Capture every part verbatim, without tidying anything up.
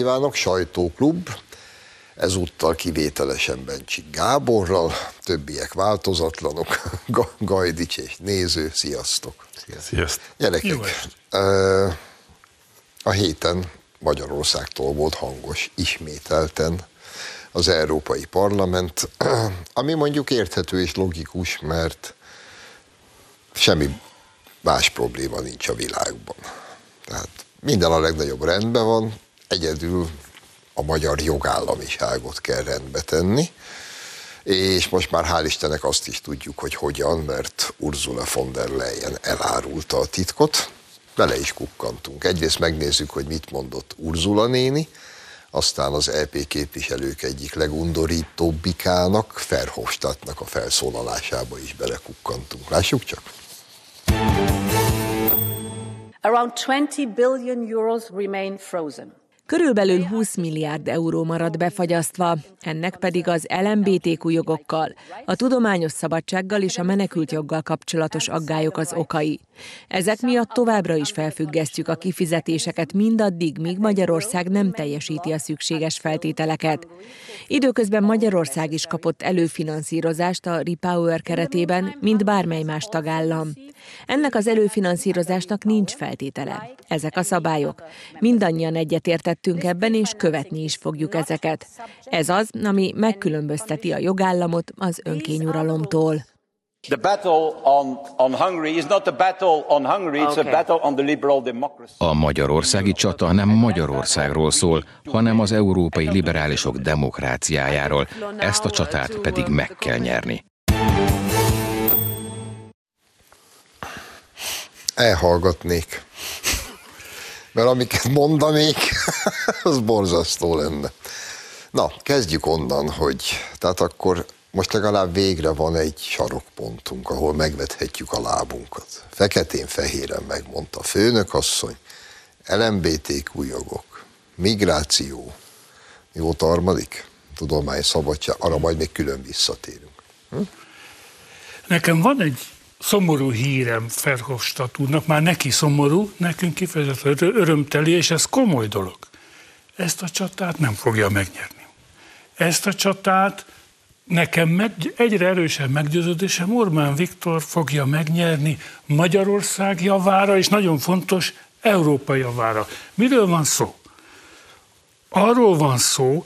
kívánok! Sajtóklub, ezúttal kivételesen Bencsik Gáborral, többiek változatlanok, Gajdics és Néző, sziasztok! Sziasztok! Gyerekek, a héten Magyarországtól volt hangos ismételten az Európai Parlament, ami mondjuk érthető és logikus, mert semmi más probléma nincs a világban. Tehát minden a legnagyobb rendben van, egyedül a magyar jogállamiságot kell rendbe tenni, és most már hál' Istennek azt is tudjuk, hogy hogyan, mert Ursula von der Leyen elárulta a titkot, bele is kukkantunk. Egyrészt megnézzük, hogy mit mondott Ursula néni, aztán az é pé képviselők egyik legundorítóbbikának, Verhofstadtnak a felszólalásába is belekukkantunk. Lássuk csak! Around twenty billion euros remain frozen. Körülbelül húsz milliárd euró marad befagyasztva, ennek pedig az el em bé té kú jogokkal, a tudományos szabadsággal és a menekült joggal kapcsolatos aggályok az okai. Ezek miatt továbbra is felfüggesztjük a kifizetéseket mindaddig, míg Magyarország nem teljesíti a szükséges feltételeket. Időközben Magyarország is kapott előfinanszírozást a Repower keretében, mint bármely más tagállam. Ennek az előfinanszírozásnak nincs feltétele. Ezek a szabályok. Mindannyian egyetértettünk ebben, és követni is fogjuk ezeket. Ez az, ami megkülönbözteti a jogállamot az önkényuralomtól. The battle on, on Hungary is not a battle on Hungary, it's a battle on the liberal democracy. A magyarországi csata nem Magyarországról szól, hanem az európai liberálisok demokráciájáról. Ezt a csatát pedig meg kell nyerni. Elhallgatnék. Mert amiket mondanék, az borzasztó lenne. Na, kezdjük onnan, hogy tehát akkor most legalább végre van egy sarokpontunk, ahol megvethetjük a lábunkat. Feketén-fehéren megmondta a főnökasszony, el em bé té kú jogok, migráció, mi volt a harmadik? Tudomány, szabadság, arra majd még külön visszatérünk. Hm? Nekem van egy szomorú hírem Verhofstadt úrnak, már neki szomorú, nekünk kifejezetten örömteli, és ez komoly dolog. Ezt a csatát nem fogja megnyerni. Ezt a csatát nekem meg, egyre erősebb meggyőződésem, Orbán Viktor fogja megnyerni Magyarország javára, és nagyon fontos, Európa javára. Miről van szó? Arról van szó,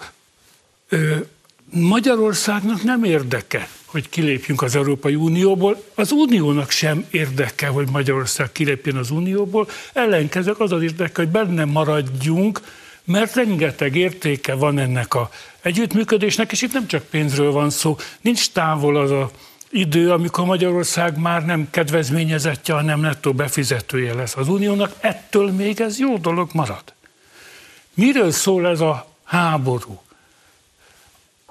Magyarországnak nem érdeke, hogy kilépjünk az Európai Unióból, az Uniónak sem érdeke, hogy Magyarország kilépjen az Unióból, ellenkezőleg az az érdeke, hogy benne maradjunk, mert rengeteg értéke van ennek az együttműködésnek, és itt nem csak pénzről van szó, nincs távol az a idő, amikor Magyarország már nem kedvezményezettje, hanem nettó befizetője lesz az Uniónak, ettől még ez jó dolog marad. Miről szól ez a háború?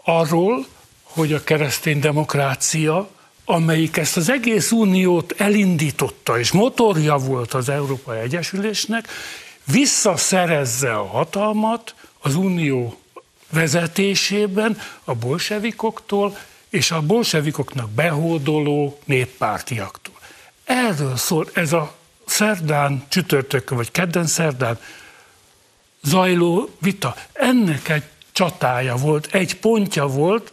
Arról, hogy a keresztény demokrácia, amelyik ezt az egész uniót elindította, és motorja volt az Európai Egyesülésnek, visszaszerezze a hatalmat az unió vezetésében a bolsevikoktól, és a bolsevikoknak behódoló néppártiaktól. Erről szól ez a szerdán, csütörtökön, vagy kedden szerdán zajló vita. Ennek egy csatája volt, egy pontja volt,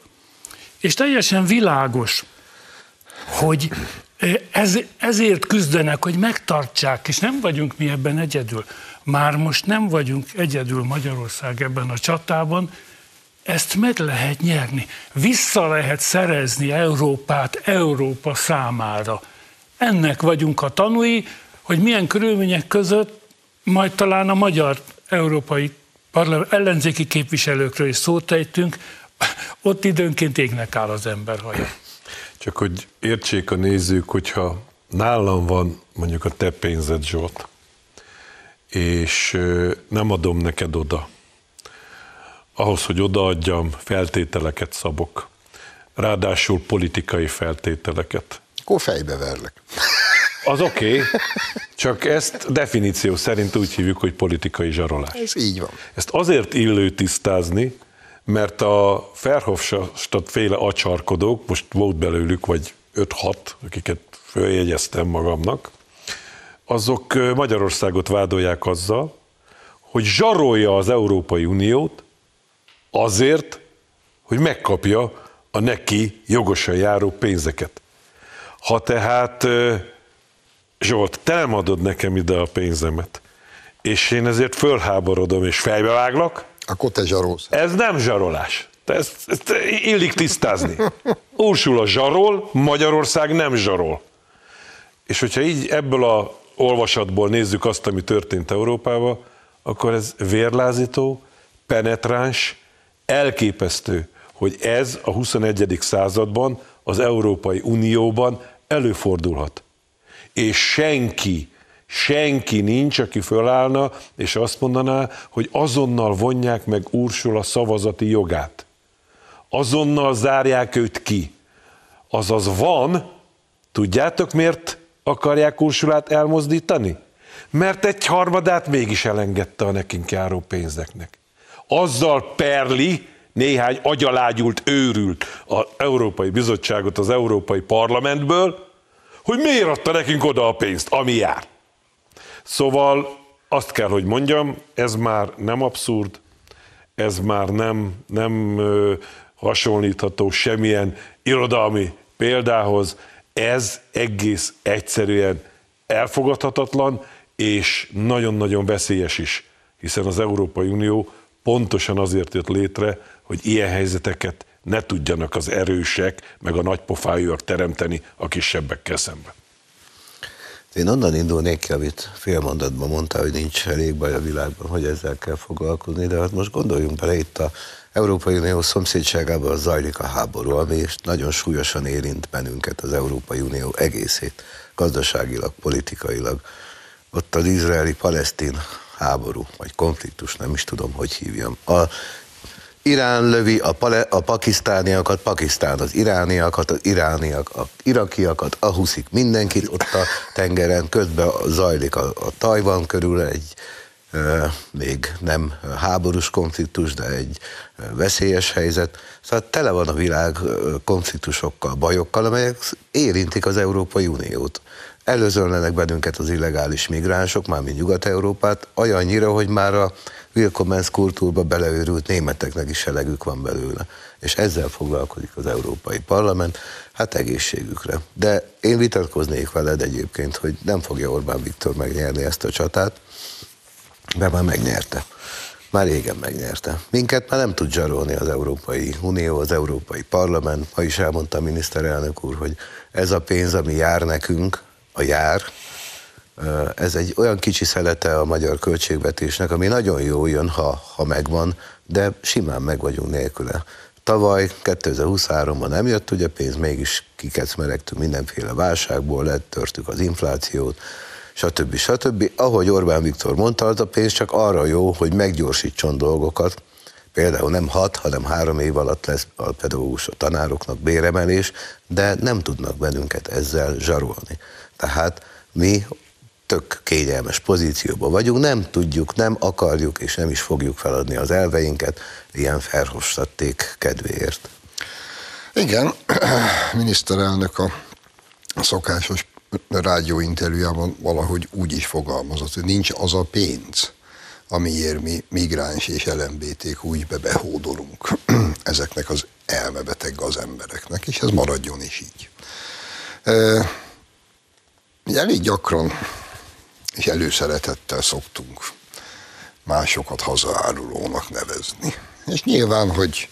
és teljesen világos, hogy ez, ezért küzdenek, hogy megtartsák, és nem vagyunk mi ebben egyedül. Már most nem vagyunk egyedül Magyarország ebben a csatában, ezt meg lehet nyerni. Vissza lehet szerezni Európát Európa számára. Ennek vagyunk a tanúi, hogy milyen körülmények között majd talán a magyar európai parlament ellenzéki képviselőkről is szót ejtünk, ott időnként égnek áll az ember haja. Csak hogy értsék a nézők, hogyha nálam van mondjuk a te pénzed, Zsolt, és nem adom neked oda. Ahhoz, hogy odaadjam, feltételeket szabok. Ráadásul politikai feltételeket. Akkor fejbe verlek. Az oké, okay, csak ezt definíció szerint úgy hívjuk, hogy politikai zsarolás. Ez így van. Ezt azért illő tisztázni, mert a Verhofstadt féle acsarkodók, most volt belőlük, vagy öt-hat, akiket följegyeztem magamnak, azok Magyarországot vádolják azzal, hogy zsarolja az Európai Uniót azért, hogy megkapja a neki jogosan járó pénzeket. Ha tehát, Zsolt, te nem adod nekem ide a pénzemet, és én ezért fölháborodom és fejbeváglak, akkor te zsarolsz. Ez nem zsarolás. Ezt, ezt illik tisztázni. Ursula zsarol, Magyarország nem zsarol. És hogyha így ebből az olvasatból nézzük azt, ami történt Európában, akkor ez vérlázító, penetráns, elképesztő, hogy ez a huszonegyedik században, az Európai Unióban előfordulhat. És senki, senki nincs, aki fölállna, és azt mondaná, hogy azonnal vonják meg Ursula szavazati jogát. Azonnal zárják őt ki. Azaz van, tudjátok miért akarják Ursulát elmozdítani? Mert egy harmadát mégis elengedte a nekünk járó pénzeknek. Azzal perli néhány agyalágyult, őrült az Európai Bizottságot az Európai Parlamentből, hogy miért adta nekünk oda a pénzt, ami jár. Szóval azt kell, hogy mondjam, ez már nem abszurd, ez már nem, nem ö, hasonlítható semmilyen irodalmi példához, ez egész egyszerűen elfogadhatatlan, és nagyon-nagyon veszélyes is, hiszen az Európai Unió pontosan azért jött létre, hogy ilyen helyzeteket ne tudjanak az erősek, meg a nagypofájúak teremteni a kisebbekkel szemben. Én onnan indulnék ki, amit fél mondatban mondtál, hogy nincs elég baj a világban, hogy ezzel kell foglalkozni, de hát most gondoljunk bele, itt az Európai Unió szomszédságában zajlik a háború, ami nagyon súlyosan érint bennünket, az Európai Unió egészét, gazdaságilag, politikailag. Ott az izraeli-palesztin háború, vagy konfliktus, nem is tudom, hogy hívjam. A Irán lövi a, a pakisztániakat, Pakisztán az irániakat, az irániak a irakiakat, a huszik mindenkit ott a tengeren, közben zajlik a, a Tajvan körül egy e, még nem háborús konfliktus, de egy veszélyes helyzet. Szóval tele van a világ konfliktusokkal, bajokkal, amelyek érintik az Európai Uniót. Előzönlenek bennünket az illegális migránsok, mármint Nyugat-Európát, olyannyira, hogy már a Willkommens kultúrba beleőrült németeknek is elegük van belőle. És ezzel foglalkozik az Európai Parlament, hát egészségükre. De én vitatkoznék veled egyébként, hogy nem fogja Orbán Viktor megnyerni ezt a csatát, mert már megnyerte. Már régen megnyerte. Minket már nem tud zsarolni az Európai Unió, az Európai Parlament. Ma is elmondta a miniszterelnök úr, hogy ez a pénz, ami jár nekünk, a jár, ez egy olyan kicsi szelete a magyar költségvetésnek, ami nagyon jól jön, ha, ha megvan, de simán meg vagyunk nélküle. Tavaly, kétezer-huszonháromban nem jött ugye pénz, mégis kikecmeregtünk mindenféle válságból, letörtük az inflációt, stb. stb. Ahogy Orbán Viktor mondta, az a pénz csak arra jó, hogy meggyorsítson dolgokat, például nem hat, hanem három év alatt lesz a pedagógus, a tanároknak béremelés, de nem tudnak bennünket ezzel zsarolni. Tehát mi tök kényelmes pozícióban vagyunk, nem tudjuk, nem akarjuk és nem is fogjuk feladni az elveinket ilyen Verhofstadték kedvéért. Igen, miniszterelnök a szokásos rádióinterjújában valahogy úgy is fogalmazott, hogy nincs az a pénz, amiért mi migráns és el em bé té kú ügybe behódolunk ezeknek az elmebeteg gazembereknek, és ez maradjon is így. Elég gyakran és előszeretettel szoktunk másokat hazaárulónak nevezni. És nyilván, hogy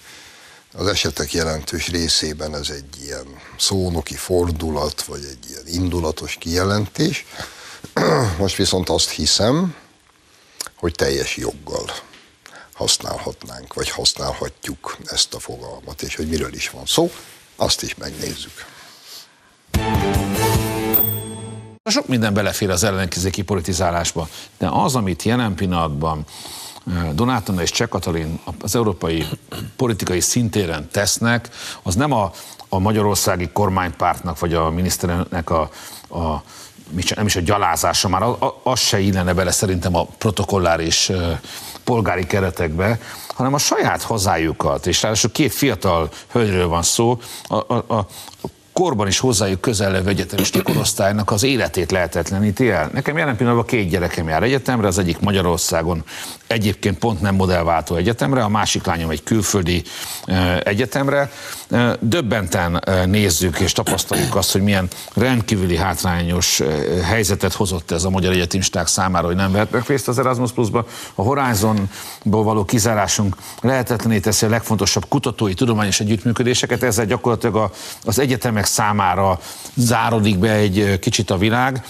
az esetek jelentős részében ez egy ilyen szónoki fordulat, vagy egy ilyen indulatos kijelentés. Most viszont azt hiszem, hogy teljes joggal használhatnánk, vagy használhatjuk ezt a fogalmat, és hogy miről is van szó, azt is megnézzük. Sok minden belefér az ellenzéki politizálásba, de az, amit jelen pillanatban Donáth Anna és Cseh Katalin az európai politikai szintéren tesznek, az nem a, a magyarországi kormánypártnak, vagy a miniszterelnöknek a, a nem is a gyalázása, már az se illene bele szerintem a protokolláris polgári keretekbe, hanem a saját hazájukat, és ráadásul két fiatal hölgyről van szó, a, a, a korban is hozzájuk közel levő egyetemista korosztálynak az életét lehetetleníti el. Nekem jelen pillanatban két gyerekem jár egyetemre, az egyik Magyarországon egyébként pont nem modellváltó egyetemre, a másik lányom egy külföldi egyetemre. Döbbenten nézzük és tapasztaljuk azt, hogy milyen rendkívüli hátrányos helyzetet hozott ez a magyar egyetemisták számára, hogy nem vehetnek részt az Erasmus Plus-ba. A Horizonból való kizárásunk lehetetlené teszi a legfontosabb kutatói, tudományos együttműködéseket, ezzel gyakorlatilag az egyetemek számára záródik be egy kicsit a világ.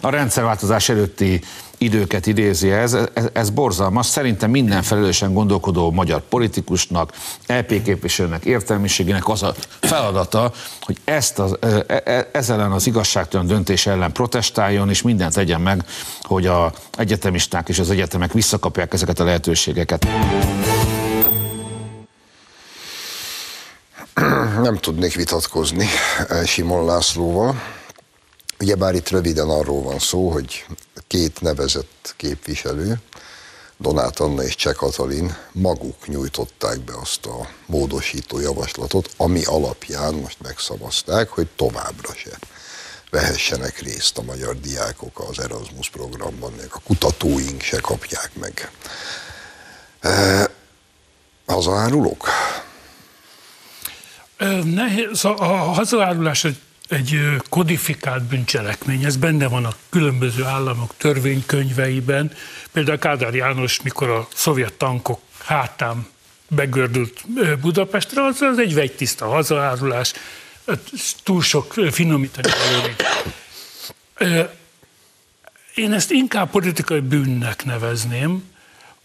A rendszerváltozás előtti időket idézi ez, ez, ez borzalmas. Szerintem minden felelősen gondolkodó magyar politikusnak, é pé képviselőnek, értelmiségének az a feladata, hogy ezt az, e, ez ellen az igazságtalan döntés ellen protestáljon, és mindent tegyen meg, hogy az egyetemisták és az egyetemek visszakapják ezeket a lehetőségeket. Nem tudnék vitatkozni Simon Lászlóval. Ugyebár itt röviden arról van szó, hogy két nevezett képviselő, Donáth Anna és Cseh Katalin maguk nyújtották be azt a módosító javaslatot, ami alapján most megszavazták, hogy továbbra se vehessenek részt a magyar diákok az Erasmus programban, a kutatóink se kapják meg. E, hazárulok? Nehéz, a hazárulás egy egy kodifikált bűncselekmény, ez benne van a különböző államok törvénykönyveiben, például Kádár János, mikor a szovjet tankok hátán begördült Budapestre, az, az egy vegytiszta hazaárulás, túl sok finomítani való. Én ezt inkább politikai bűnnek nevezném,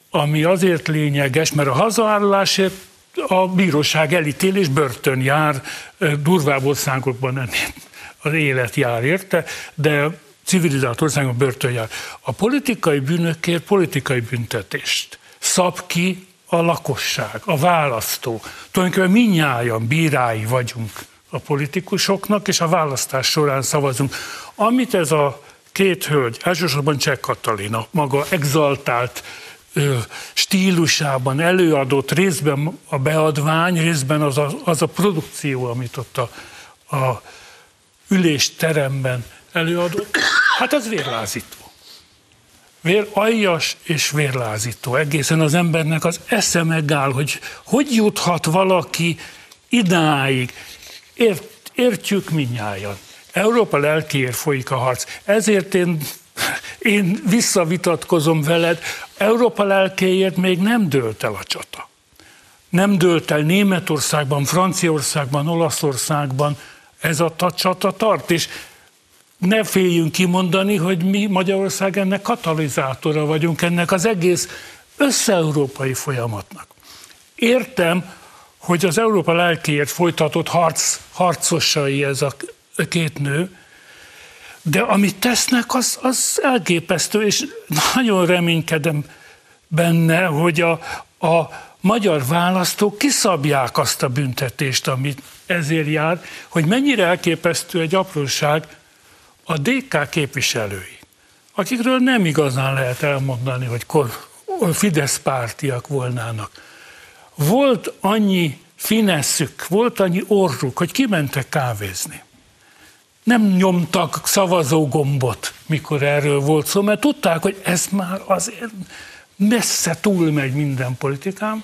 ami azért lényeges, mert a hazaárulásért a bíróság elítél és börtön jár, durvább országokban nem az élet jár érte, de civilizált országokban börtön jár. A politikai bűnökért politikai büntetést szab ki a lakosság, a választó. Tulajdonképpen mindnyájan bírái vagyunk a politikusoknak, és a választás során szavazunk. Amit ez a két hölgy, elsősorban Cseh Katalin, maga exaltált stílusában előadott, részben a beadvány, részben az a, az a produkció, amit ott a, a ülésteremben előadott, hát az vérlázító. Vér, aljas és vérlázító. Egészen az embernek az esze megáll, hogy hogy juthat valaki idáig. Ért, értjük mindnyájan. Európa lelkiért folyik a harc. Ezért én Én visszavitatkozom veled, Európa lelkéért még nem dőlt el a csata. Nem dőlt el Németországban, Franciaországban, Olaszországban ez a csata tart, és ne féljünk kimondani, hogy mi Magyarország ennek katalizátora vagyunk, ennek az egész össze-európai folyamatnak. Értem, hogy az Európa lelkéért folytatott harc, harcosai ez a két nő, de amit tesznek, az, az elképesztő, és nagyon reménykedem benne, hogy a, a magyar választók kiszabják azt a büntetést, amit ezért jár, hogy mennyire elképesztő egy apróság a dé ká képviselői, akikről nem igazán lehet elmondani, hogy kor, Fidesz pártiak volnának. Volt annyi fineszük, volt annyi orruk, hogy kimentek kávézni. Nem nyomtak szavazógombot, mikor erről volt szó, mert tudták, hogy ez már azért messze túlmegy minden politikán.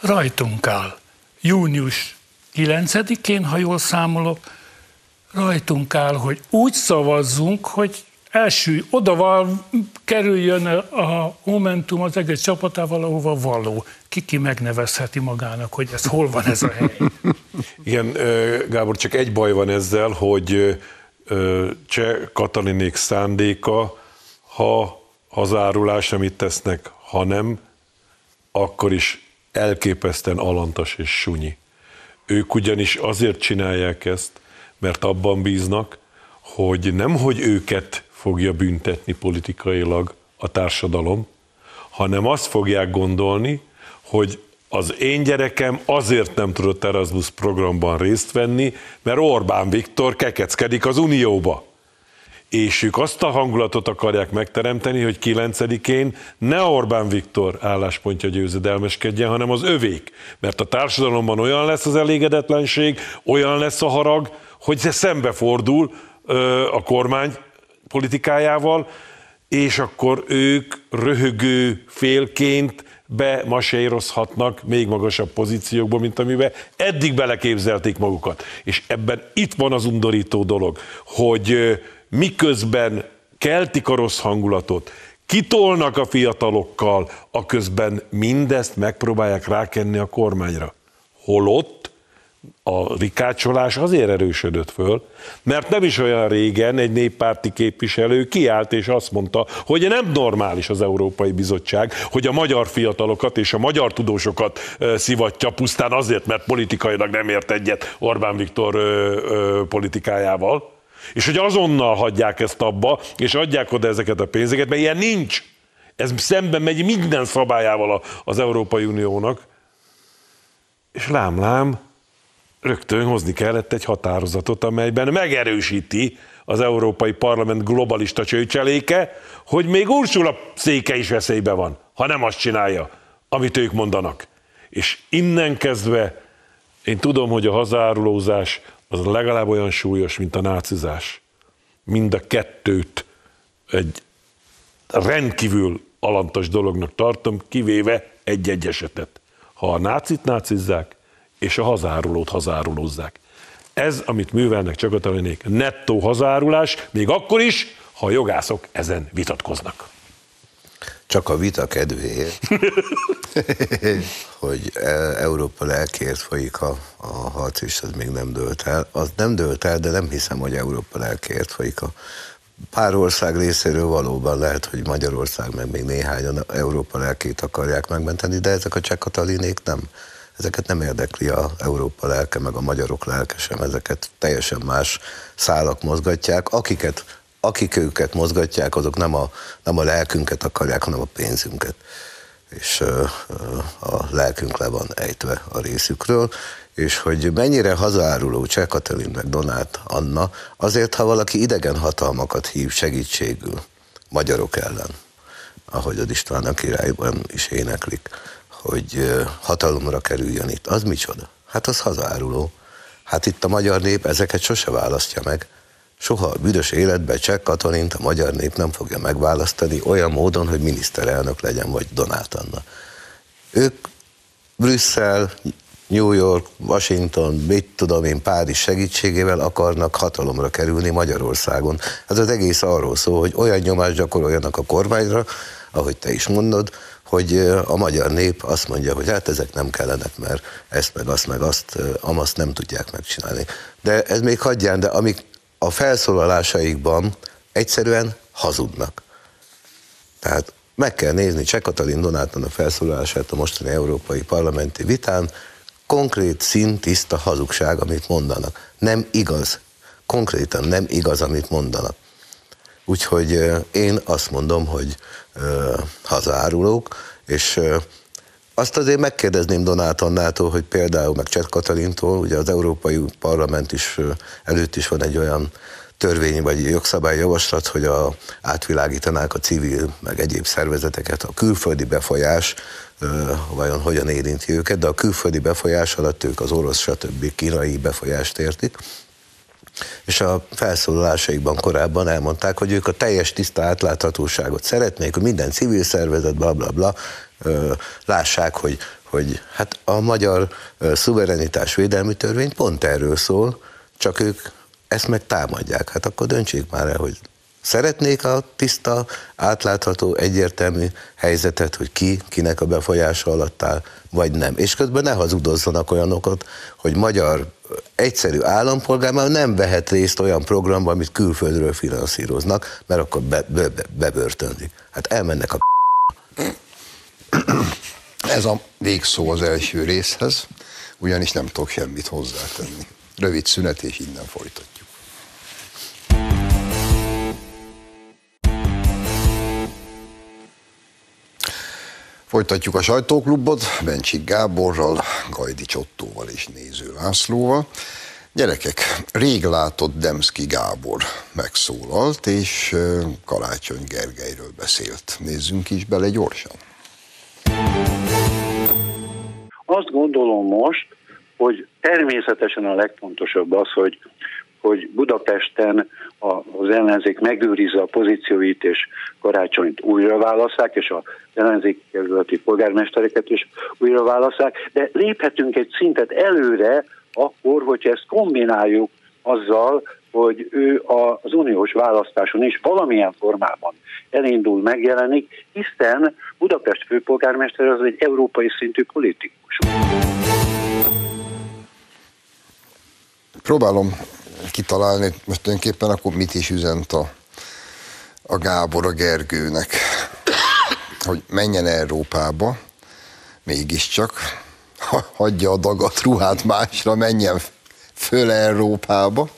Rajtunk áll. június kilencedikén, ha jól számolok, rajtunk áll, hogy úgy szavazzunk, hogy elsülj, odaval kerüljön a Momentum az egész csapatával, ahova való. Kiki megnevezheti magának, hogy ez hol van ez a hely. Igen, Gábor, csak egy baj van ezzel, hogy Cseh Katalinék szándéka, ha hazárulás, amit tesznek, ha nem, akkor is elképesztően alantas és sunyi. Ők ugyanis azért csinálják ezt, mert abban bíznak, hogy nemhogy őket fogja büntetni politikailag a társadalom, hanem azt fogják gondolni, hogy az én gyerekem azért nem tudott Erasmus programban részt venni, mert Orbán Viktor kekeckedik az Unióba. És ők azt a hangulatot akarják megteremteni, hogy kilencedikén ne Orbán Viktor álláspontja győzedelmeskedjen, hanem az övék. Mert a társadalomban olyan lesz az elégedetlenség, olyan lesz a harag, hogy szembefordul a kormány politikájával, és akkor ők röhögő félként bemasérozhatnak még magasabb pozíciókba, mint amiben eddig beleképzelték magukat. És ebben itt van az undorító dolog, hogy miközben keltik a rossz hangulatot, kitolnak a fiatalokkal, aközben mindezt megpróbálják rákenni a kormányra. Holott a rikácsolás azért erősödött föl, mert nem is olyan régen egy néppárti képviselő kiállt és azt mondta, hogy nem normális az Európai Bizottság, hogy a magyar fiatalokat és a magyar tudósokat szivatja pusztán azért, mert politikailag nem ért egyet Orbán Viktor ö, ö, politikájával, és hogy azonnal hagyják ezt abba, és adják oda ezeket a pénzeket, mert ilyen nincs. Ez szemben megy minden szabályával az Európai Uniónak. És lám-lám, rögtön hozni kellett egy határozatot, amelyben megerősíti az Európai Parlament globalista csőcseléke, hogy még Ursula széke is veszélybe van, ha nem azt csinálja, amit ők mondanak. És innen kezdve én tudom, hogy a hazárulózás az legalább olyan súlyos, mint a nácizás. Mind a kettőt egy rendkívül alantas dolognak tartom, kivéve egy-egy esetet. Ha a nácit nácizzák, és a hazárulót hazárulózzák. Ez, amit művelnek Cseh Katalinék, nettó hazárulás, még akkor is, ha a jogászok ezen vitatkoznak. Csak a vita kedvéért, hogy Európa lelkéért folyik a, a harc, és az még nem dőlt el. Az nem dőlt el, de nem hiszem, hogy Európa lelkéért folyik a pár ország részéről valóban lehet, hogy Magyarország meg még néhányan Európa lelkét akarják megmenteni, de ezek a Cseh Katalinék nem. Ezeket nem érdekli a Európa lelke, meg a magyarok lelke sem, ezeket teljesen más szálak mozgatják, akiket, akik őket mozgatják, azok nem a, nem a lelkünket akarják, hanem a pénzünket. És a lelkünk le van ejtve a részükről, és hogy mennyire hazáruló Cseh Katalin meg Donáth Anna, azért, ha valaki idegen hatalmakat hív segítségül magyarok ellen, ahogy az István a királyban is éneklik, hogy hatalomra kerüljön itt, az micsoda? Hát az hazáruló. Hát itt a magyar nép ezeket sose választja meg. Soha a büdös életben Cseh Katalint a magyar nép nem fogja megválasztani olyan módon, hogy miniszterelnök legyen, vagy Donáth Anna. Ők Brüsszel, New York, Washington, mit tudom én, Párizs segítségével akarnak hatalomra kerülni Magyarországon. Hát az egész arról szól, hogy olyan nyomást gyakoroljanak a kormányra, ahogy te is mondod, hogy a magyar nép azt mondja, hogy hát ezek nem kellenek, mert ezt meg azt meg azt, amazt nem tudják megcsinálni. De ez még hagyján, de amik a felszólalásaikban egyszerűen hazudnak. Tehát meg kell nézni Cseh Katalin Donáth Anna felszólalását a mostani európai parlamenti vitán, konkrét szín, tiszta hazugság, amit mondanak. Nem igaz. Konkrétan nem igaz, amit mondanak. Úgyhogy én azt mondom, hogy euh, hazárulók, és euh, azt azért megkérdezném Donáth Annától, hogy például meg Cseh Katalintól, ugye az Európai Parlament is előtt is van egy olyan törvény vagy jogszabályjavaslat, hogy a, átvilágítanák a civil meg egyéb szervezeteket, a külföldi befolyás vajon hogyan érinti őket, de a külföldi befolyás alatt ők az orosz, stb. Kínai befolyást értik, és a felszólalásaikban korábban elmondták, hogy ők a teljes tiszta átláthatóságot szeretnék, hogy minden civil szervezet, bla bla bla, lássák, hogy, hogy hát a magyar szuverenitás védelmi törvény pont erről szól, csak ők ezt meg támadják. Hát akkor döntsék már el, hogy szeretnék a tiszta, átlátható, egyértelmű helyzetet, hogy ki, kinek a befolyása alatt áll, vagy nem. És közben ne hazudozzanak olyanokat, hogy magyar egyszerű állampolgár már nem vehet részt olyan programban, amit külföldről finanszíroznak, mert akkor be, be, be, bebörtönzik. Hát elmennek a Ez a végszó az első részhez, ugyanis nem tudok semmit hozzátenni. Rövid szünet, és innen folytatjuk. Folytatjuk a Sajtóklubot Bencsik Gáborral, Gajdics Ottóval és Néző Lászlóval. Gyerekek, rég látott Demszky Gábor megszólalt, és Karácsony Gergelyről beszélt. Nézzünk is bele gyorsan. Azt gondolom most, hogy természetesen a legfontosabb az, hogy, hogy Budapesten az ellenzék megőrizze a pozícióit, és Karácsonyt újra válasszák, és az ellenzék kerületi polgármestereket is újra válasszák, de léphetünk egy szintet előre akkor, hogyha ezt kombináljuk azzal, hogy ő az uniós választáson is valamilyen formában elindul, megjelenik, hiszen Budapest főpolgármester az egy európai szintű politikus. Próbálom kitalálni, most tulajdonképpen akkor mit is üzent a, a Gábor a Gergőnek, hogy menjen Európába, mégiscsak, hagyja a dagat ruhát másra, menjen föl Európába,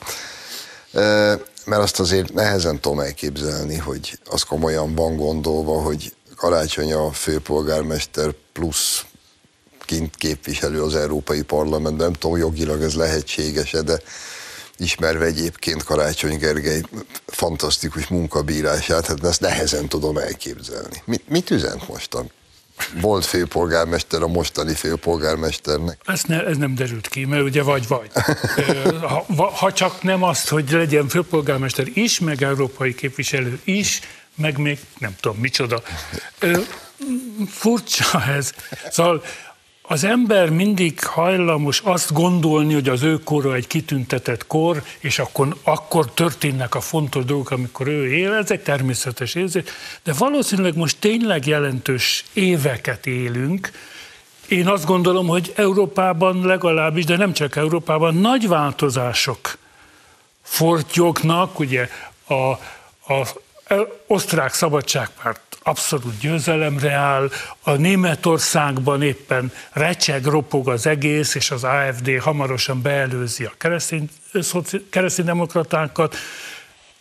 mert azt azért nehezen tudom elképzelni, hogy az komolyan van gondolva, hogy Karácsony a főpolgármester plusz kint képviselő az Európai Parlamentben, nem tudom, jogilag ez lehetséges-e, de ismerve egyébként Karácsony Gergely fantasztikus munkabírását, hát ezt nehezen tudom elképzelni. Mit, mit üzent most a volt főpolgármester a mostani főpolgármesternek? Ez, ne, ez nem derült ki, mert ugye vagy-vagy. Ha, ha csak nem azt, hogy legyen főpolgármester is, meg európai képviselő is, meg még nem tudom micsoda. Furcsa ez. Szóval az ember mindig hajlamos azt gondolni, hogy az ő kora egy kitüntetett kor, és akkor, akkor történnek a fontos dolgok, amikor ő él. Ez egy természetes érzés, de valószínűleg most tényleg jelentős éveket élünk. Én azt gondolom, hogy Európában legalábbis, de nem csak Európában, nagy változások fortyognak, ugye az osztrák szabadságpárt abszolút győzelemre áll, a Németországban éppen recseg, ropog az egész, és az á ef dé hamarosan beelőzi a keresztény, kereszténydemokratákat,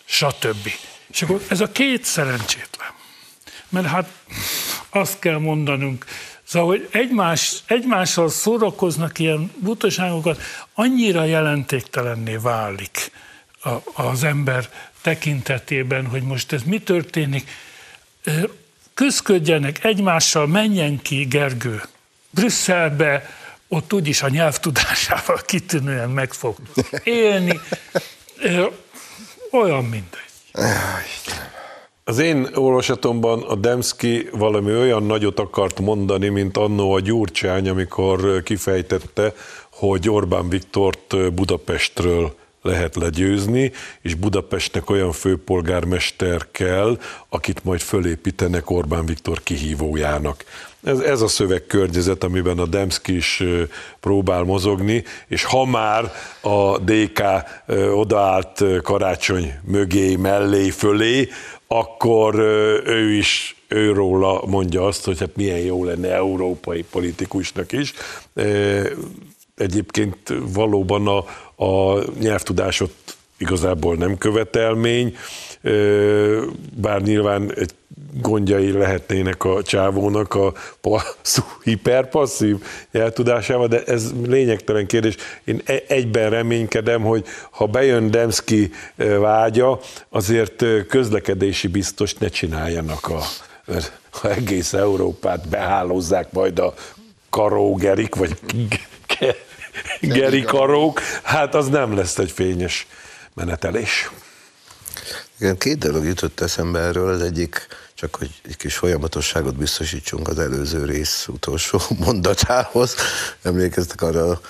stb. És akkor ez a két szerencsétlen. Mert hát azt kell mondanunk, szóval, hogy egymás, egymással szórakoznak ilyen butaságokat, annyira jelentéktelenné válik a, az ember tekintetében, hogy most ez mi történik. Küszködjenek egymással, menjen ki Gergő Brüsszelbe, ott úgyis a nyelvtudásával kitűnően meg fog élni. Olyan mindegy. Az én olvasatomban a Demszky valami olyan nagyot akart mondani, mint annó a Gyurcsány, amikor kifejtette, hogy Orbán Viktort Budapestről lehet legyőzni, és Budapestnek olyan főpolgármester kell, akit majd fölépítenek Orbán Viktor kihívójának. Ez, ez a szövegkörnyezet, amiben a Demszky is próbál mozogni, és ha már a dé ká odaállt Karácsony mögé, mellé, fölé, akkor ő is őróla mondja azt, hogy hát milyen jó lenne európai politikusnak is. Egyébként valóban a A nyelvtudásot igazából nem követelmény, bár nyilván egy gondjai lehetnének a csávónak a passzú, hiperpasszív nyelvtudásával, de ez lényegtelen kérdés. Én egyben reménykedem, hogy ha bejön Demszky vágya, azért közlekedési biztost ne csináljanak, a, mert ha egész Európát behálózzák majd a karógerik, vagy gerikarók, hát az nem lesz egy fényes menetelés. Igen, két dolog jutott eszembe erről, az egyik, csak hogy egy kis folyamatosságot biztosítsunk az előző rész utolsó mondatához. Emlékeztek arra a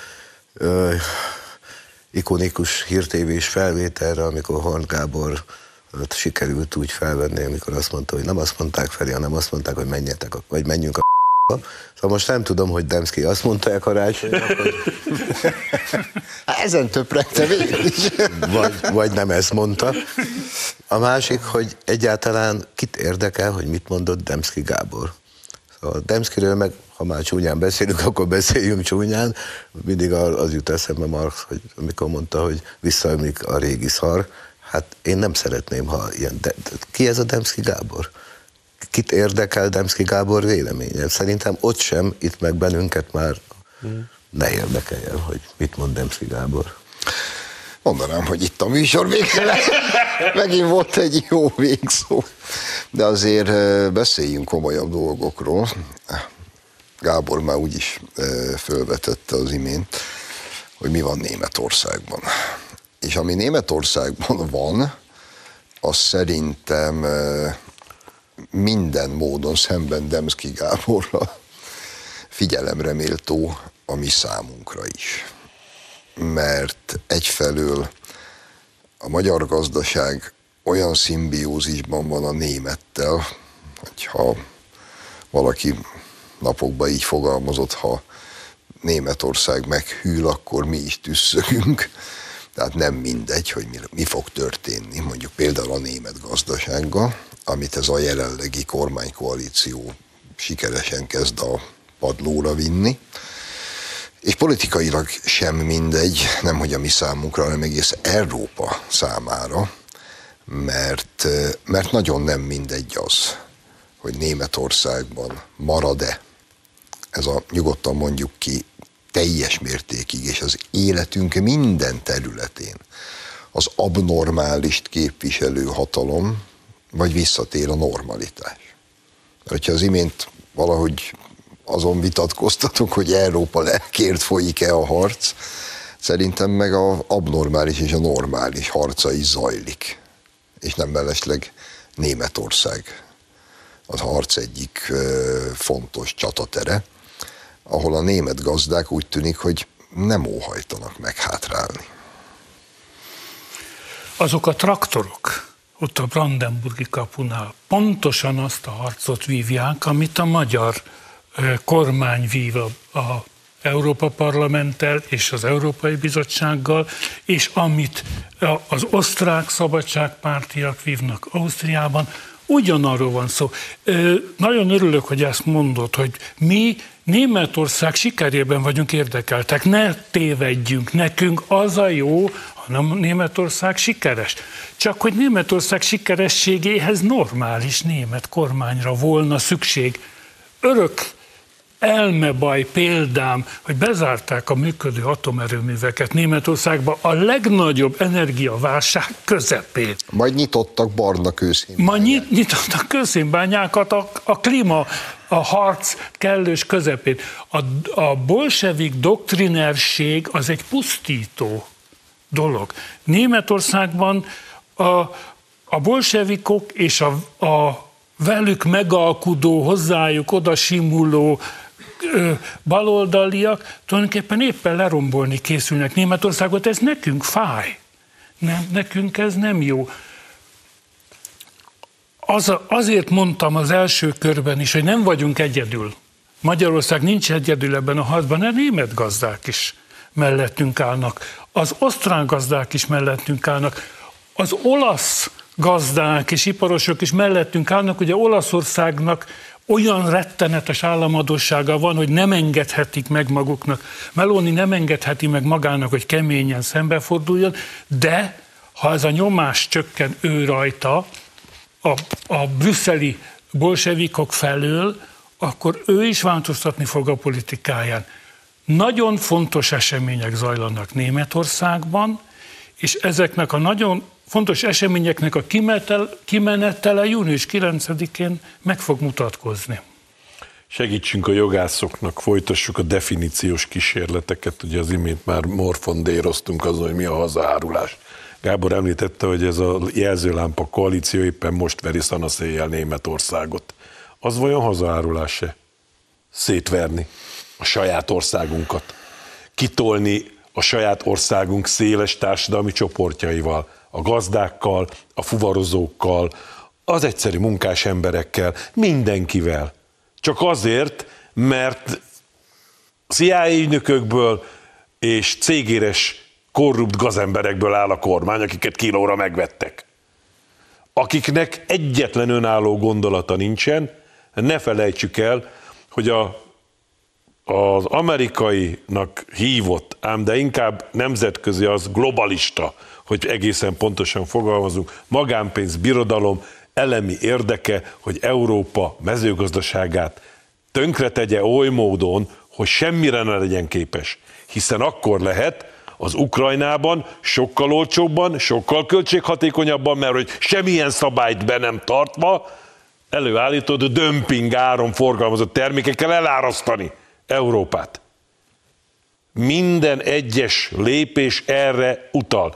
ö, ikonikus hírtévés felvételre, amikor Horn Gábor sikerült úgy felvenni, amikor azt mondta, hogy nem azt mondták felé, hanem azt mondták, hogy menjetek, vagy menjünk a Szóval most nem tudom, hogy Demszky azt mondta a Karácsonynak, hogy ezen töprengte végül is. Vagy, vagy nem ezt mondta. A másik, hogy egyáltalán kit érdekel, hogy mit mondott Demszky Gábor. Szóval Demszkyről meg, ha már csúnyán beszélünk, akkor beszéljünk csúnyán. Mindig az jut eszembe Marx, hogy amikor mondta, hogy visszaömlik a régi szar. Hát én nem szeretném, ha ilyen... De, de, ki ez a Demszky Gábor? Kit érdekel Demszky Gábor véleménye? Szerintem ott sem, itt meg bennünket már ne érdekeljen, hogy mit mond Demszky Gábor. Mondanám, hogy itt a műsor végre megint volt egy jó végszó. De azért beszéljünk komolyabb dolgokról. Gábor már úgyis fölvetette az imént, hogy mi van Németországban. És ami Németországban van, az szerintem minden módon szemben Demszky Gáborra figyelemre méltó a mi számunkra is. Mert egyfelől a magyar gazdaság olyan szimbiózisban van a némettel, hogyha valaki napokban így fogalmazott, ha Németország meghűl, akkor mi is tüsszögünk. Tehát nem mindegy, hogy mi, mi fog történni, mondjuk például a német gazdasággal, amit ez a jelenlegi kormánykoalíció sikeresen kezd a padlóra vinni. És politikailag sem mindegy, nem hogy a mi számunkra, hanem egész Európa számára, mert, mert nagyon nem mindegy az, hogy Németországban marad-e, ez a nyugodtan mondjuk ki, teljes mértékig, és az életünk minden területén az abnormálist képviselő hatalom, vagy visszatér a normalitás. Mert hogyha az imént valahogy azon vitatkoztatok, hogy Európa lelkért folyik-e a harc, szerintem meg az abnormális és a normális harca is zajlik. És nem mellesleg Németország az harc egyik fontos csatatere, ahol a német gazdák úgy tűnik, hogy nem óhajtanak meghátrálni. Azok a traktorok ott a brandenburgi kapunál pontosan azt a harcot vívják, amit a magyar kormány vív a, a Európa Parlamenttel és az Európai Bizottsággal, és amit az osztrák szabadságpártiak vívnak Ausztriában, ugyanarról van szó. Nagyon örülök, hogy ezt mondod, hogy mi Németország sikerében vagyunk érdekeltek. Ne tévedjünk, nekünk az a jó, hanem Németország sikeres. Csak hogy Németország sikerességéhez normális német kormányra volna szükség. Örök elmebaj példám, hogy bezárták a működő atomerőműveket Németországba a legnagyobb energiaválság közepén. Majd nyitottak barna kőszénbányákat. Majd nyit, nyitottak kőszénbányákat a, a klíma, a harc kellős közepén. A, a bolsevik doktrinerség az egy pusztító dolog. Németországban a, a bolsevikok és a, a velük megalkudó, hozzájuk odasimuló ö, baloldaliak tulajdonképpen éppen lerombolni készülnek Németországot, ez nekünk fáj. Nem, nekünk ez nem jó. Az, azért mondtam az első körben is, hogy nem vagyunk egyedül. Magyarország nincs egyedül ebben a harcban, de német gazdák is mellettünk állnak. Az osztrák gazdák is mellettünk állnak. Az olasz gazdák és iparosok is mellettünk állnak, ugye Olaszországnak olyan rettenetes államadóssága van, hogy nem engedhetik meg maguknak. Meloni nem engedheti meg magának, hogy keményen szembeforduljon, de ha ez a nyomás csökken ő rajta, a, a brüsszeli bolsevikok felől, akkor ő is változtatni fog a politikáján. Nagyon fontos események zajlanak Németországban, és ezeknek a nagyon fontos eseményeknek a kimenetele június kilencedikén meg fog mutatkozni. Segítsünk a jogászoknak, folytassuk a definíciós kísérleteket. Ugye az imént már morfondéroztunk azon, hogy mi a hazárulás. Gábor említette, hogy ez a jelzőlámpa koalíció éppen most veri szanaszéjjel Németországot. Az vajon hazárulás-e? Szétverni a saját országunkat. Kitolni a saját országunk széles társadalmi csoportjaival. A gazdákkal, a fuvarozókkal, az egyszerű munkás emberekkel, mindenkivel. Csak azért, mert C I A ügynökökből és cégéres, korrupt gazemberekből áll a kormány, akiket kilóra megvettek. Akiknek egyetlen önálló gondolata nincsen, ne felejtsük el, hogy a, az amerikainak hívott, ám de inkább nemzetközi, az globalista, hogy egészen pontosan fogalmazunk, magánpénzbirodalom elemi érdeke, hogy Európa mezőgazdaságát tönkretegye oly módon, hogy semmire ne legyen képes. Hiszen akkor lehet az Ukrajnában sokkal olcsóbban, sokkal költséghatékonyabban, mert hogy semmilyen szabályt be nem tartva, előállított dömping áron forgalmazott termékekkel elárasztani Európát. Minden egyes lépés erre utal.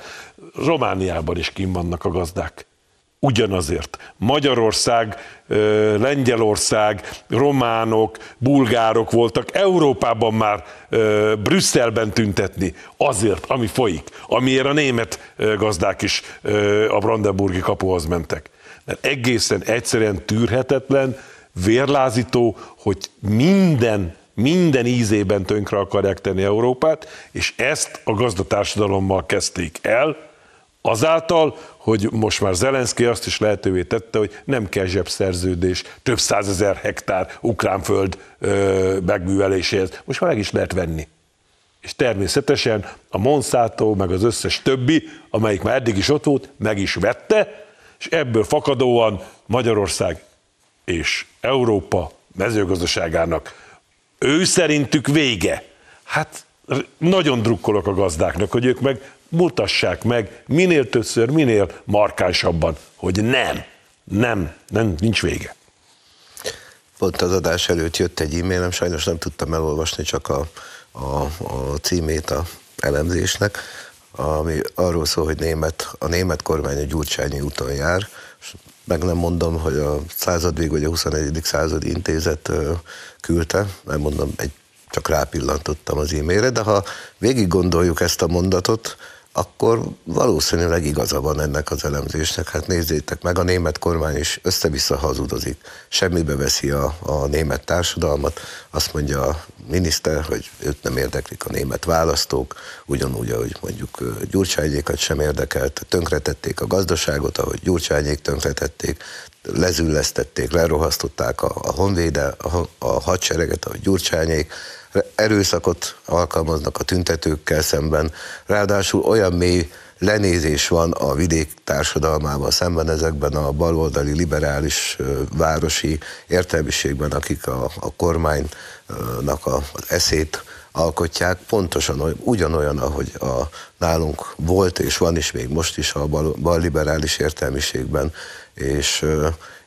Romániában is kinn vannak a gazdák. Ugyanazért. Magyarország, Lengyelország, románok, bulgárok voltak Európában már Brüsszelben tüntetni azért, ami folyik, amiért a német gazdák is a brandenburgi kapuhoz mentek. Mert egészen egyszerűen tűrhetetlen, vérlázító, hogy minden, minden ízében tönkre akarják tenni Európát, és ezt a gazdatársadalommal kezdték el, azáltal, hogy most már Zelenszky azt is lehetővé tette, hogy nem kell zsebszerződés, több százezer hektár ukrán föld ö, megműveléséhez. Most már meg is lehet venni. És természetesen a Monsanto, meg az összes többi, amelyik már eddig is ott volt, meg is vette, és ebből fakadóan Magyarország és Európa mezőgazdaságának ő szerintük vége. Hát nagyon drukkolok a gazdáknak, hogy ők meg mutassák meg minél többször, minél markánsabban, hogy nem, nem, nem, nincs vége. Pont az adás előtt jött egy e-mailem, sajnos nem tudtam elolvasni csak a, a, a címét a elemzésnek, ami arról szól, hogy német, a német kormány a Gyurcsányi úton jár, meg nem mondom, hogy a századvég vagy a huszonegyedik század intézet küldte, nem mondom, egy, csak rápillantottam az e-mailre, de ha végig gondoljuk ezt a mondatot, akkor valószínűleg igaza van ennek az elemzésnek. Hát nézzétek meg, a német kormány is össze-vissza hazudozik. Semmibe veszi a, a német társadalmat. Azt mondja a miniszter, hogy őt nem érdeklik a német választók, ugyanúgy, ahogy mondjuk Gyurcsányékat sem érdekelt. Tönkretették a gazdaságot, ahogy Gyurcsányék tönkretették, lezüllesztették, lerohasztották a, a honvéde, a, a hadsereget, ahogy Gyurcsányék. Erőszakot alkalmaznak a tüntetőkkel szemben, ráadásul olyan mély lenézés van a vidék társadalmával szemben ezekben a baloldali, liberális városi értelmiségben, akik a, a kormánynak a, az eszét alkotják, pontosan ugyanolyan, ahogy a, nálunk volt és van is még most is a bal, bal liberális értelmiségben, és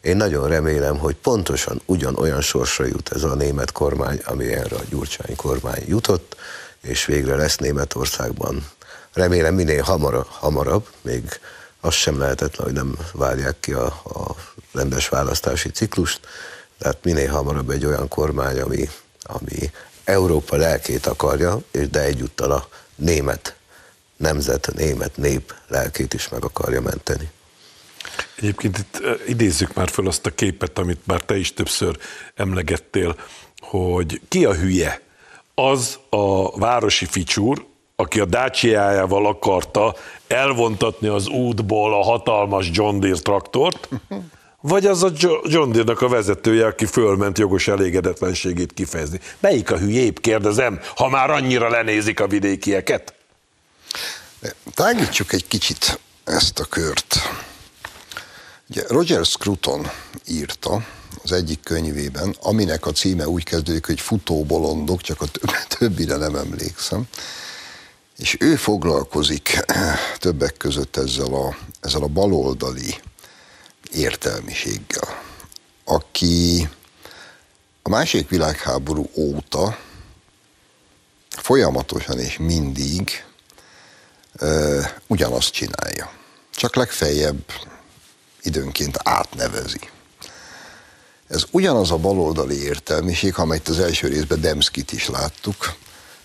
én nagyon remélem, hogy pontosan ugyanolyan sorsra jut ez a német kormány, amilyenre a Gyurcsány kormány jutott, és végre lesz Németországban. Remélem minél hamarabb, hamarabb még az sem lehetetlen, hogy nem várják ki a, a rendes választási ciklust, tehát minél hamarabb egy olyan kormány, ami, ami Európa lelkét akarja, de egyúttal a német nemzet, a német nép lelkét is meg akarja menteni. Egyébként itt idézzük már föl azt a képet, amit már te is többször emlegettél, hogy ki a hülye? Az a városi ficsúr, aki a dácsiájával akarta elvontatni az útból a hatalmas John Deere traktort, vagy az a John Deere-nak a vezetője, aki fölment jogos elégedetlenségét kifejezni. Melyik a hülyébb, kérdezem, ha már annyira lenézik a vidékieket? Tágítsuk egy kicsit ezt a kört. Ugye Roger Scruton írta az egyik könyvében, aminek a címe úgy kezdődik, hogy Futóbolondok, csak a többire nem emlékszem, és ő foglalkozik többek között ezzel a, ezzel a baloldali értelmiséggel, aki a második világháború óta folyamatosan és mindig ö, ugyanazt csinálja, csak legfeljebb időnként átnevezi. Ez ugyanaz a baloldali értelmiség, amelyet az első részben Demszkit is láttuk,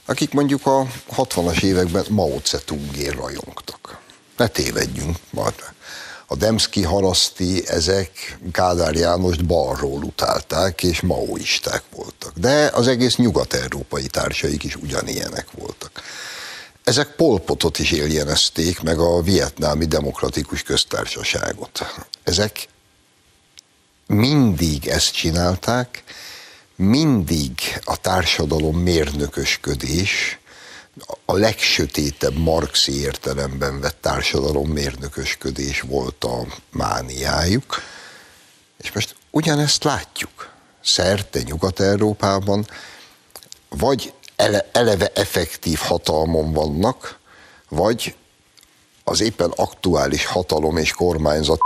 akik mondjuk a hatvanas években Mao Ce-tungért rajongtak. Ne tévedjünk már. A Demszky halaszti, ezek Kádár Jánost balról utálták, és maoisták voltak. De az egész nyugat-európai társaik is ugyanilyenek voltak. Ezek Pol Potot is éljenezték, meg a vietnámi demokratikus köztársaságot. Ezek mindig ezt csinálták, mindig a társadalom mérnökösködés, a legsötétebb marxi értelemben vett társadalom mérnökösködés volt a mániájuk, és most ugyanezt látjuk szerte Nyugat-Európában, vagy eleve effektív hatalmon vannak, vagy az éppen aktuális hatalom és kormányzat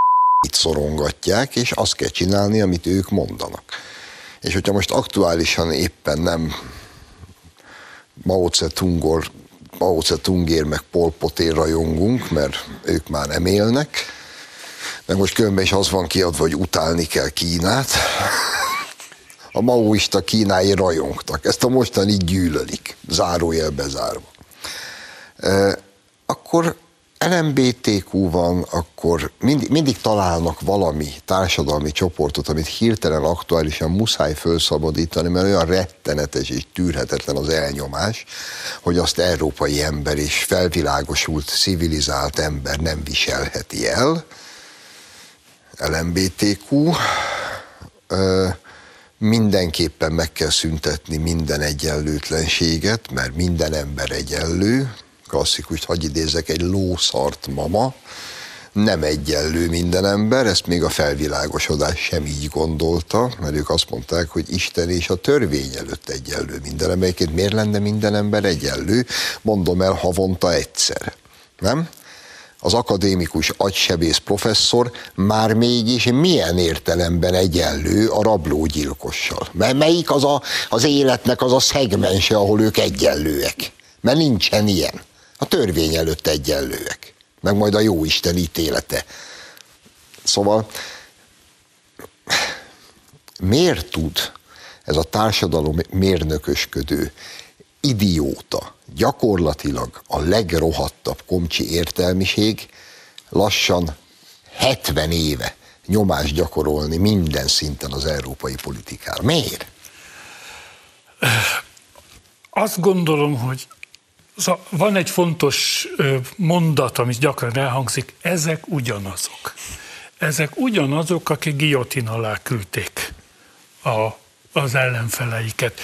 itt szorongatják, és azt kell csinálni, amit ők mondanak. És hogyha most aktuálisan éppen nem Mao Ce-tungor, Mao Ce-tungért meg Pol Potért rajongunk, mert ők már nem élnek. Meg most különben is az van kiadva, hogy utálni kell Kínát. A maoista Kínáért rajongtak. Ezt a mostani gyűlölik. Zárójel bezárva. E, akkor el em bé té kú van, akkor mind, mindig találnak valami társadalmi csoportot, amit hirtelen aktuálisan muszáj felszabadítani, mert olyan rettenetes és tűrhetetlen az elnyomás, hogy azt európai ember és felvilágosult, civilizált ember nem viselheti el. el em bé té kú. E, mindenképpen meg kell szüntetni minden egyenlőtlenséget, mert minden ember egyenlő. Klasszikus, hagy idézek, egy lószart mama. Nem egyenlő minden ember, ezt még a felvilágosodás sem így gondolta, mert ők azt mondták, hogy Isten és a törvény előtt egyenlő minden ember. Egyébként miért lenne minden ember egyenlő? Mondom el, havonta egyszer. Nem? Az akadémikus agysebész professzor már mégis milyen értelemben egyenlő a rablógyilkossal? Mert melyik az a, az életnek az a szegmense, ahol ők egyenlőek? Mert nincsen ilyen. A törvény előtt egyenlőek. Meg majd a jóisten ítélete. Szóval miért tud ez a társadalom mérnökösködő idióta, gyakorlatilag a legrohadtabb komcsi értelmiség lassan hetven éve nyomást gyakorolni minden szinten az európai politikára? Miért? Azt gondolom, hogy van egy fontos mondat, amit gyakran elhangzik, ezek ugyanazok. Ezek ugyanazok, akik guillotine alá küldték a, az ellenfeleiket.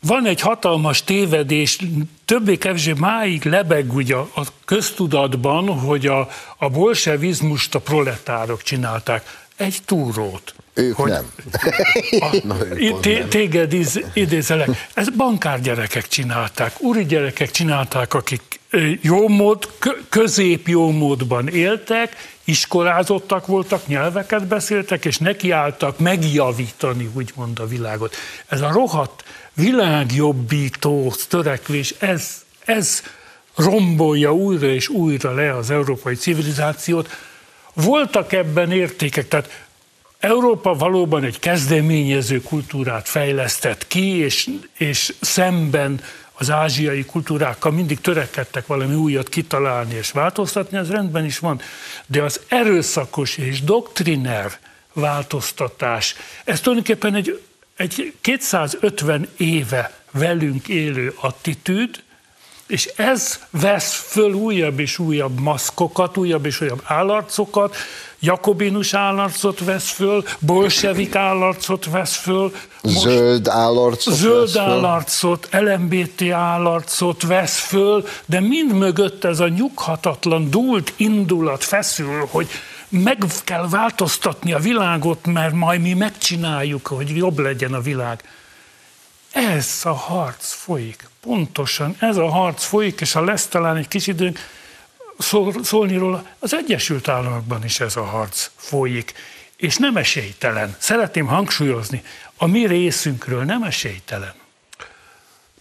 Van egy hatalmas tévedés, többé-kevésbé máig lebeg ugye a köztudatban, hogy a, a bolsevizmust a proletárok csinálták. Egy túrót. Ők hogy nem. A, na, ők té, téged iz, idézelek. Ezt bankárgyerekek csinálták, úri gyerekek csinálták, akik jómód, középjómódban éltek, iskolázottak voltak, nyelveket beszéltek, és nekiálltak megjavítani, úgymond, a világot. Ez a rohadt világjobbító törekvés, ez, ez rombolja újra és újra le az európai civilizációt. Voltak ebben értékek, tehát Európa valóban egy kezdeményező kultúrát fejlesztett ki, és, és szemben az ázsiai kultúrákkal mindig törekedtek valami újat kitalálni és változtatni, ez rendben is van, de az erőszakos és doktriner változtatás, ez tulajdonképpen egy Egy kétszázötven éve velünk élő attitűd, és ez vesz föl újabb és újabb maszkokat, újabb és újabb állarcokat, jakobinus állarcot vesz föl, bolsevik állarcot vesz föl, zöld állarcot, zöld állarcot, el em bé té állarcot vesz föl, de mind mögött ez a nyughatatlan, dúlt indulat feszül, hogy meg kell változtatni a világot, mert majd mi megcsináljuk, hogy jobb legyen a világ. Ez a harc folyik. Pontosan ez a harc folyik, és ha lesz talán egy kis időnk szól, szólni róla, az Egyesült Államokban is ez a harc folyik. És nem esélytelen. Szeretném hangsúlyozni, a mi részünkről nem esélytelen.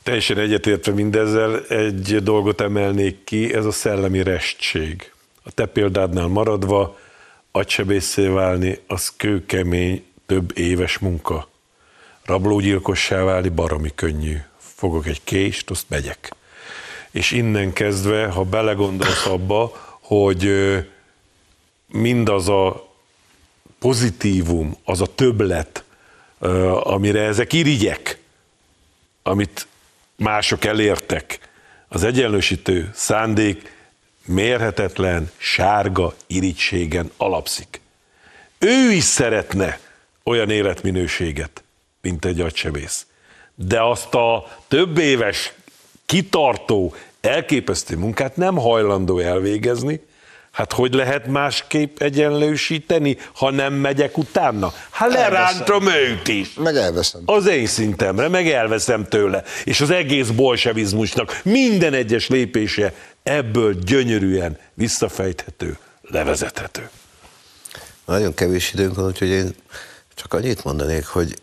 Teljesen egyetértve mindezzel egy dolgot emelnék ki, ez a szellemi restség. A te példádnál maradva, agysebészé válni, az kőkemény, több éves munka. Rablógyilkossá válni baromi könnyű. Fogok egy kést, azt megyek. És innen kezdve, ha belegondolsz abba, hogy mindaz a pozitívum, az a többlet, amire ezek irigyek, amit mások elértek, az egyenlősítő szándék mérhetetlen, sárga irigységen alapszik. Ő is szeretne olyan életminőséget, mint egy agysebész. De azt a több éves, kitartó, elképesztő munkát nem hajlandó elvégezni. Hát hogy lehet másképp egyenlősíteni, ha nem megyek utána? Hát lerántom őt is. Meg elveszem. Az én szintemre, meg elveszem tőle. És az egész bolsevizmusnak minden egyes lépése ebből gyönyörűen visszafejthető, levezethető. Nagyon kevés időnk van, úgyhogy én csak annyit mondanék, hogy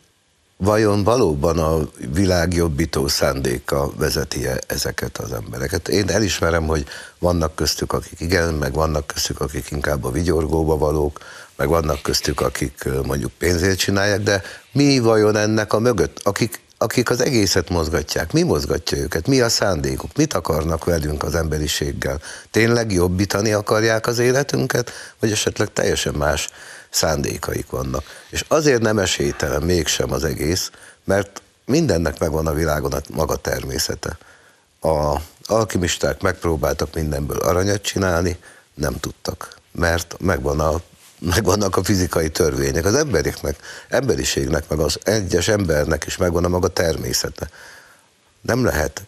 Vajon valóban a világ jobbító szándéka vezeti-e ezeket az embereket? Én elismerem, hogy vannak köztük, akik igen, meg vannak köztük, akik inkább a vigyorgóba valók, meg vannak köztük, akik mondjuk pénzért csinálják, de mi vajon ennek a mögött, akik, akik az egészet mozgatják? Mi mozgatja őket? Mi a szándékuk? Mit akarnak velünk, az emberiséggel? Tényleg jobbítani akarják az életünket, vagy esetleg teljesen más szándékaik vannak? És azért nem esélytelen mégsem az egész, mert mindennek megvan a világon a maga természete. Az alkimisták megpróbáltak mindenből aranyat csinálni, nem tudtak, mert megvan a megvannak a fizikai törvények, az embereknek, emberiségnek, meg az egyes embernek is megvan a maga természete. Nem lehet,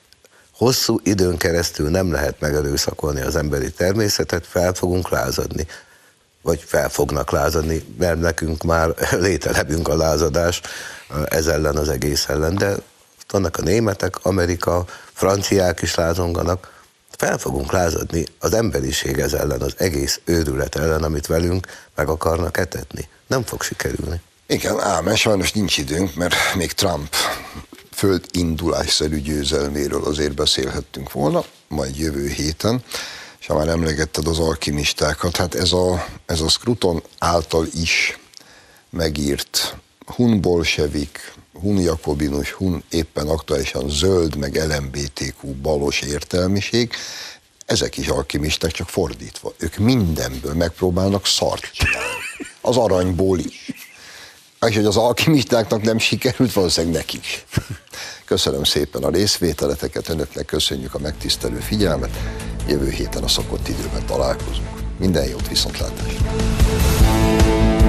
hosszú időn keresztül nem lehet megerőszakolni az emberi természetet, fel fogunk lázadni, vagy fel fognak lázadni, mert nekünk már lételebünk a lázadás ez ellen, az egész ellen, de vannak a németek, Amerika, franciák is lázonganak, fel fogunk lázadni az emberiség ez ellen, az egész őrület ellen, amit velünk meg akarnak etetni. Nem fog sikerülni. Igen, ám, sajnos nincs időnk, mert még Trump földindulásszerű győzelméről azért beszélhettünk volna, majd jövő héten, és ha már emlegetted az alkimistákat, hát ez a, ez a Scruton által is megírt hun bolsevik, hun jakobinus, hun éppen aktuálisan zöld, meg el em bé té kú balos értelmiség, ezek is alkimisták, csak fordítva. Ők mindenből megpróbálnak szart csinálni. Az aranyból is. És hogy az alkimistáknak nem sikerült, valószínűleg nekik is. Köszönöm szépen a részvételeteket, önöknek köszönjük a megtisztelő figyelmet. Jövő héten a szokott időben találkozunk. Minden jót, viszontlátásra!